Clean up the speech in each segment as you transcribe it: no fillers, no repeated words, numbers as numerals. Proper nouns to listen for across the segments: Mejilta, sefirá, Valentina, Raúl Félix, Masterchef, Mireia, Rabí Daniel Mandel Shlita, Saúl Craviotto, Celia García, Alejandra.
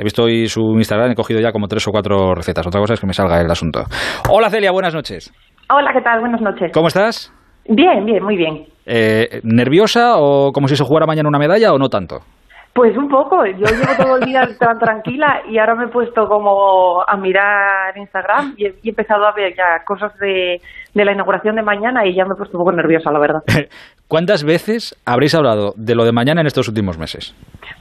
He visto hoy su Instagram, he cogido ya como 3 o 4 recetas. Otra cosa es que me salga el asunto. Hola, Celia, buenas noches. Hola, ¿qué tal? Buenas noches. ¿Cómo estás? Bien, bien, muy bien. ¿Nerviosa o como si se jugara mañana una medalla o no tanto? Pues un poco, yo llevo todo el día tan tranquila y ahora me he puesto como a mirar Instagram y he empezado a ver ya cosas de la inauguración de mañana y ya me he puesto un poco nerviosa, la verdad. ¿Cuántas veces habréis hablado de lo de mañana en estos últimos meses?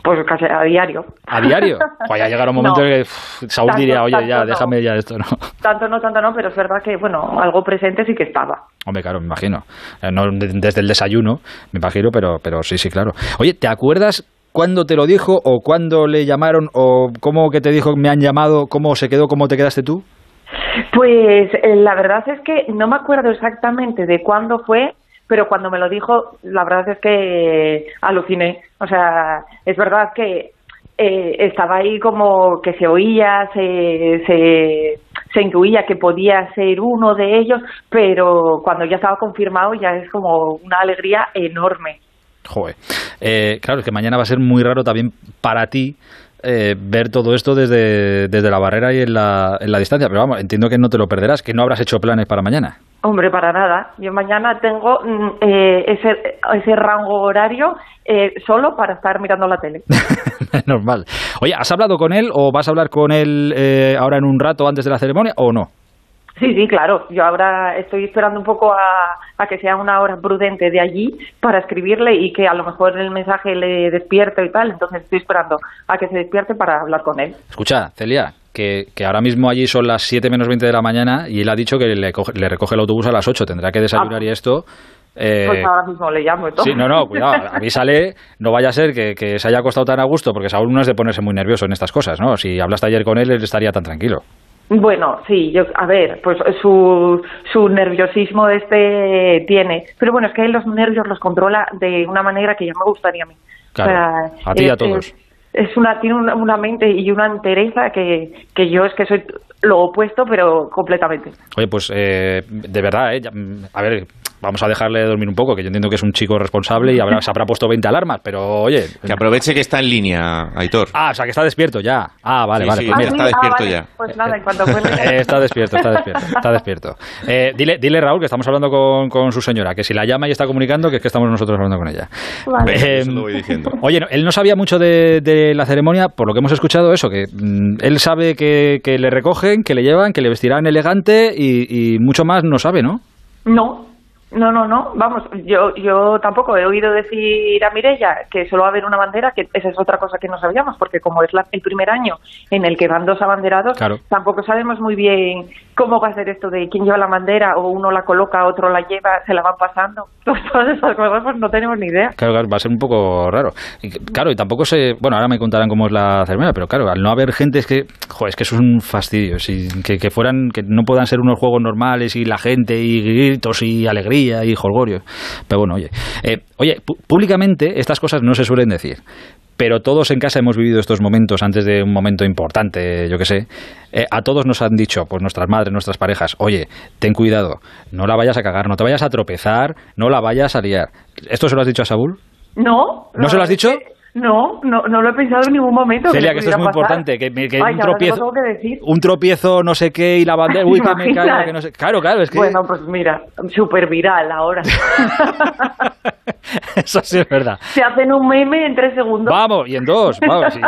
Pues casi a diario. ¿A diario? Pues ya llegará un momento en que Saúl diría, oye, ya, déjame ya esto, ¿no? Tanto no, pero es verdad que, bueno, algo presente sí que estaba. Hombre, claro, me imagino. No desde el desayuno, me imagino, pero sí, claro. Oye, ¿te acuerdas cuándo te lo dijo o cuándo le llamaron o cómo que te dijo me han llamado, cómo se quedó, cómo te quedaste tú? Pues la verdad es que no me acuerdo exactamente de cuándo fue, pero cuando me lo dijo la verdad es que aluciné. O sea, es verdad que estaba ahí como que se oía, se intuía que podía ser uno de ellos, pero cuando ya estaba confirmado ya es como una alegría enorme. Joder, claro, es que mañana va a ser muy raro también para ti ver todo esto desde la barrera y en la distancia, pero vamos, entiendo que no te lo perderás, que no habrás hecho planes para mañana. Hombre, para nada. Yo mañana tengo ese rango horario solo para estar mirando la tele. Normal. Oye, ¿has hablado con él o vas a hablar con él ahora en un rato antes de la ceremonia o no? Sí, claro. Yo ahora estoy esperando un poco a que sea una hora prudente de allí para escribirle y que a lo mejor el mensaje le despierte y tal. Entonces estoy esperando a que se despierte para hablar con él. Escucha, Celia, que ahora mismo allí son las 7 menos 20 de la mañana y él ha dicho que le recoge el autobús a las 8. Tendrá que desayunar y esto. Pues ahora mismo le llamo y todo. Sí, no, cuidado, avísale, no vaya a ser que se haya acostado tan a gusto, porque Saúl no es de ponerse muy nervioso en estas cosas, ¿no? Si hablaste ayer con él, él estaría tan tranquilo. Bueno, sí, pues su nerviosismo tiene, pero bueno, es que él los nervios los controla de una manera que ya me gustaría a mí. Claro, o sea, a ti y a todos. Tiene una mente y una entereza que yo es que soy lo opuesto, pero completamente. Oye, pues de verdad, a ver, vamos a dejarle dormir un poco, que yo entiendo que es un chico responsable y se habrá puesto 20 alarmas, pero oye... Que aproveche que está en línea, Aitor. Ah, o sea, que está despierto ya. Ah, vale, sí, vale. Sí, pues mira, está despierto ya. Pues nada, en cuanto pueda... Está despierto. Dile, Raúl, que estamos hablando con su señora, que si la llama y está comunicando, que es que estamos nosotros hablando con ella. Vale. Eso lo voy diciendo. Oye, él no sabía mucho de la ceremonia, por lo que hemos escuchado eso, que él sabe que le recogen, que le llevan, que le vestirán elegante y mucho más no sabe, ¿no? No, vamos, yo tampoco he oído decir a Mireia que solo va a haber una bandera, que esa es otra cosa que no sabíamos, porque como es el primer año en el que van 2 abanderados, claro, tampoco sabemos muy bien cómo va a ser esto de quién lleva la bandera, o uno la coloca, otro la lleva, se la van pasando, todas esas cosas pues no tenemos ni idea. Claro, va a ser un poco raro. Y tampoco sé, bueno, ahora me contarán cómo es la ceremonia, pero claro, al no haber gente es que eso es un fastidio, que no puedan ser unos juegos normales y la gente y gritos y alegría y jolgorio. Pero bueno, oye, públicamente estas cosas no se suelen decir, pero todos en casa hemos vivido estos momentos antes de un momento importante, yo qué sé. A todos nos han dicho, pues nuestras madres, nuestras parejas, oye, ten cuidado, no la vayas a cagar, no te vayas a tropezar, no la vayas a liar. ¿Esto se lo has dicho a Saúl? No. ¿No se lo has dicho? No lo he pensado en ningún momento. Celia, que esto es muy importante, que un tropiezo, no sé qué, y la bandera, uy, que me caigo, que no sé. Claro, es que... Bueno, pues mira, súper viral ahora. Eso sí es verdad. Se hacen un meme en 3 segundos. Vamos, y en 2, vamos, sí.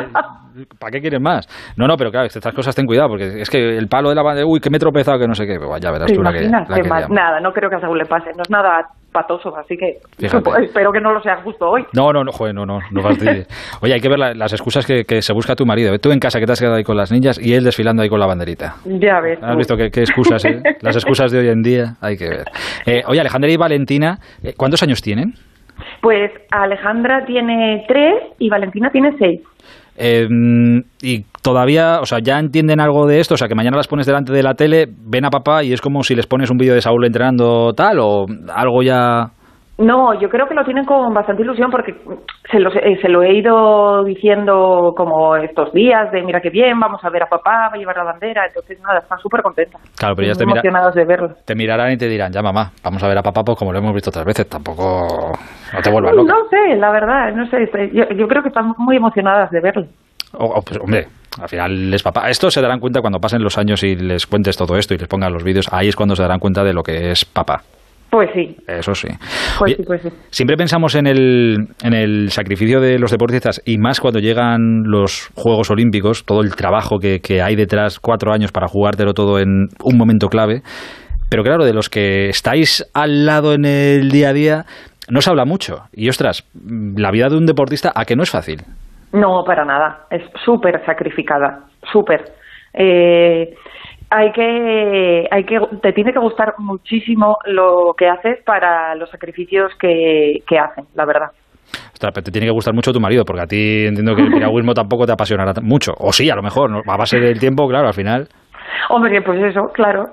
¿Para qué quieres más? No, pero claro, estas cosas ten cuidado, porque es que el palo de la bandera, uy, que me he tropezado, que no sé qué, ya verás tú la que nada, no creo que a Saúl le pase, no es nada patoso, así que espero que no lo sea justo hoy. No, fastidies. Oye, hay que ver las excusas que se busca tu marido. Tú en casa que te has quedado ahí con las niñas y él desfilando ahí con la banderita. Ya ves. ¿Has visto qué excusas, eh? Las excusas de hoy en día hay que ver. Oye, Alejandra y Valentina, ¿cuántos años tienen? Pues Alejandra tiene 3 y Valentina tiene 6. Y todavía, o sea, ya entienden algo de esto, o sea, que mañana las pones delante de la tele, ven a papá y es como si les pones un vídeo de Saúl entrenando tal o algo ya... No, yo creo que lo tienen con bastante ilusión porque se lo he ido diciendo como estos días de mira qué bien, vamos a ver a papá, va a llevar la bandera, entonces nada, están súper contentas. Claro, pero ya están emocionados de verlo. Te mirarán y te dirán, ya mamá, vamos a ver a papá, pues como lo hemos visto otras veces, tampoco no te vuelvas loca. No sé, la verdad, yo creo que están muy emocionadas de verlo. Pues, hombre, al final es papá. Esto se darán cuenta cuando pasen los años y les cuentes todo esto y les pongas los vídeos. Ahí es cuando se darán cuenta de lo que es papá. Pues sí. Eso sí. Pues, oye, sí, pues sí. Siempre pensamos en el sacrificio de los deportistas y más cuando llegan los Juegos Olímpicos, todo el trabajo que hay detrás, 4 años para jugártelo todo en un momento clave. Pero claro, de los que estáis al lado en el día a día, no se habla mucho. Y ostras, la vida de un deportista, ¿a que no es fácil? No, para nada. Es súper sacrificada. Súper. Te tiene que gustar muchísimo lo que haces para los sacrificios que hacen, la verdad. Ostras, pero te tiene que gustar mucho tu marido, porque a ti entiendo que el piragüismo tampoco te apasionará mucho. O sí, a lo mejor, ¿no? A base del tiempo, claro, al final... Hombre, pues eso, claro.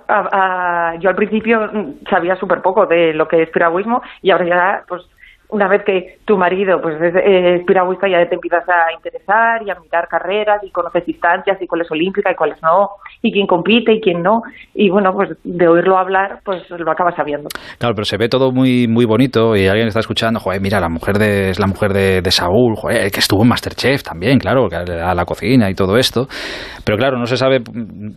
Yo al principio sabía súper poco de lo que es piragüismo y ahora ya, pues una vez que tu marido pues es piragüista ya te empiezas a interesar y a mirar carreras y conoces distancias y cuáles olímpicas y cuáles no y quién compite y quién no y bueno, pues de oírlo hablar pues lo acabas sabiendo. Claro, pero se ve todo muy muy bonito y alguien está escuchando, joder, mira, es la mujer de Saúl, joder, que estuvo en Masterchef también, claro, que le da la cocina y todo esto, pero claro, no se sabe,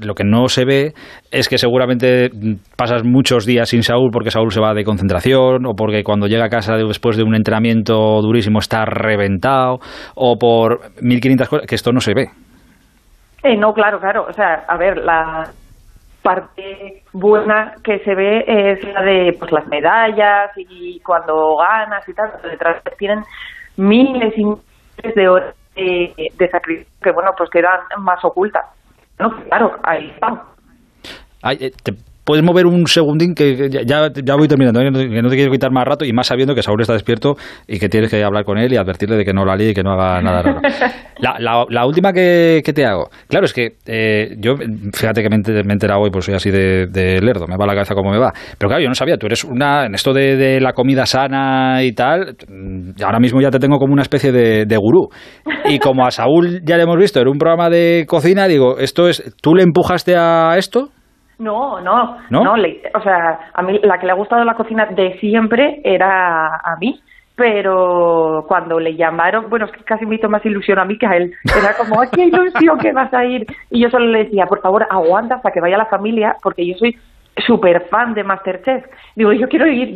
lo que no se ve es que seguramente pasas muchos días sin Saúl porque Saúl se va de concentración o porque cuando llega a casa después de un entrenamiento durísimo está reventado o por 1500 cosas, que esto no se ve. No, claro, o sea, a ver, la parte buena que se ve es la de pues las medallas y cuando ganas y tal, detrás tienen miles y miles de horas de sacrificio que, bueno, pues quedan más ocultas. No, claro, ahí estamos. ¿Puedes mover un segundín? Que ya voy terminando, que no te quiero quitar más rato y más sabiendo que Saúl está despierto y que tienes que hablar con él y advertirle de que no la líe y que no haga nada raro. La última que te hago. Claro, es que yo, fíjate que me he enterado hoy, pues soy así de lerdo, me va la cabeza como me va. Pero claro, yo no sabía, tú eres en esto de la comida sana y tal, ahora mismo ya te tengo como una especie de gurú. Y como a Saúl ya le hemos visto en un programa de cocina, digo, ¿tú le empujaste a esto? No, o sea, a mí la que le ha gustado la cocina de siempre era a mí, pero cuando le llamaron, bueno, es que casi me hizo más ilusión a mí que a él, era como, ¡ay, qué ilusión que vas a ir! Y yo solo le decía, por favor, aguanta hasta que vaya la familia, porque yo soy súper fan de Masterchef, digo, yo quiero ir,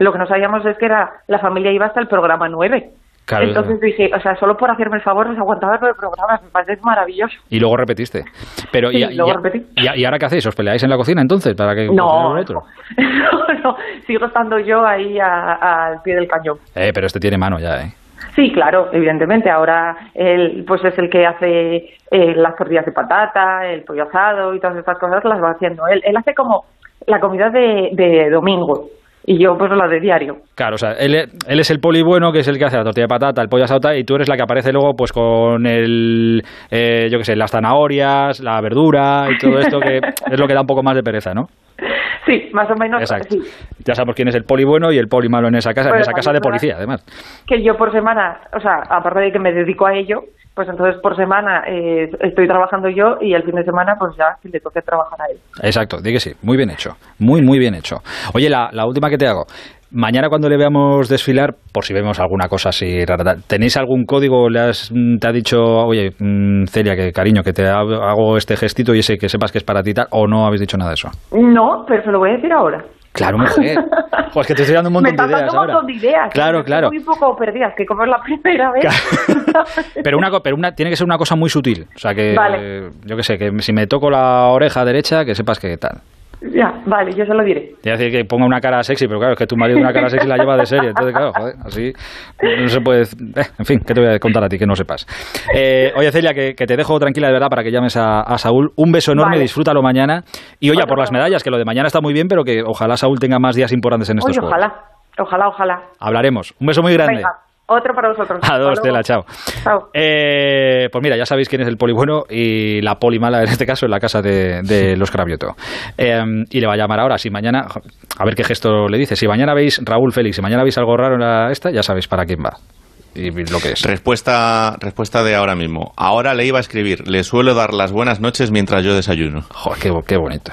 lo que no sabíamos es que la familia iba hasta el programa 9. Claro. Entonces dije, o sea, solo por hacerme el favor les aguantaba 9 programas, me parece maravilloso. Y luego repetiste. Pero sí, ¿y ahora qué hacéis? ¿Os peleáis en la cocina entonces? ¿Para que no, otro? No, sigo estando yo ahí al pie del cañón. Pero este tiene mano ya, ¿eh? Sí, claro, evidentemente. Ahora él pues es el que hace las tortillas de patata, el pollo asado y todas estas cosas las va haciendo él. Él hace como la comida de domingo. Y yo, pues, la de diario. Claro, o sea, él es el poli bueno, que es el que hace la tortilla de patata, el pollo asado, y tú eres la que aparece luego, pues, con las zanahorias, la verdura y todo esto, que es lo que da un poco más de pereza, ¿no? Sí, más o menos. Exacto. Sí. Ya sabemos quién es el poli bueno y el poli malo en esa casa, de policía, además. Que yo por semana, o sea, aparte de que me dedico a ello, pues entonces por semana estoy trabajando yo y el fin de semana pues ya le toca trabajar a él. Exacto, di que sí, muy bien hecho, muy muy bien hecho. Oye, la última que te hago, mañana cuando le veamos desfilar, por si vemos alguna cosa así rara, ¿tenéis algún código? ¿Te ha dicho, oye, Celia, que cariño, que te hago este gestito y ese que sepas que es para ti tal, o no habéis dicho nada de eso? No, pero se lo voy a decir ahora. Claro, mujer. Pues es que te estoy dando un montón de ideas ahora. Me está dando un montón de ideas. Claro. Estoy muy poco perdida, que como es la primera vez. Pero tiene que ser una cosa muy sutil. O sea, que vale. Yo qué sé, que si me toco la oreja derecha, que sepas que tal. Ya, vale, yo se lo diré. Te voy a decir que ponga una cara sexy, pero claro, es que tu marido una cara sexy la lleva de serie. Entonces, claro, joder, así no se puede... en fin, ¿qué te voy a contar a ti que no sepas? Oye, Celia, que te dejo tranquila, de verdad, para que llames a Saúl. Un beso enorme, vale. Disfrútalo mañana. Y oye, por las medallas, que lo de mañana está muy bien, pero que ojalá Saúl tenga más días importantes en estos juegos. Ojalá. Hablaremos. Un beso muy grande. Venga. Otro para vosotros. A dos, Tela, chao. Pues mira, ya sabéis quién es el poli bueno y la poli mala, en este caso, en la casa de los Craviotto. Y le va a llamar ahora, si mañana, a ver qué gesto le dice. Si mañana veis Raúl Félix, si mañana veis algo raro en esta, ya sabéis para quién va. Y lo que es. Respuesta de ahora mismo. Ahora le iba a escribir, le suelo dar las buenas noches mientras yo desayuno. Joder, qué bonito.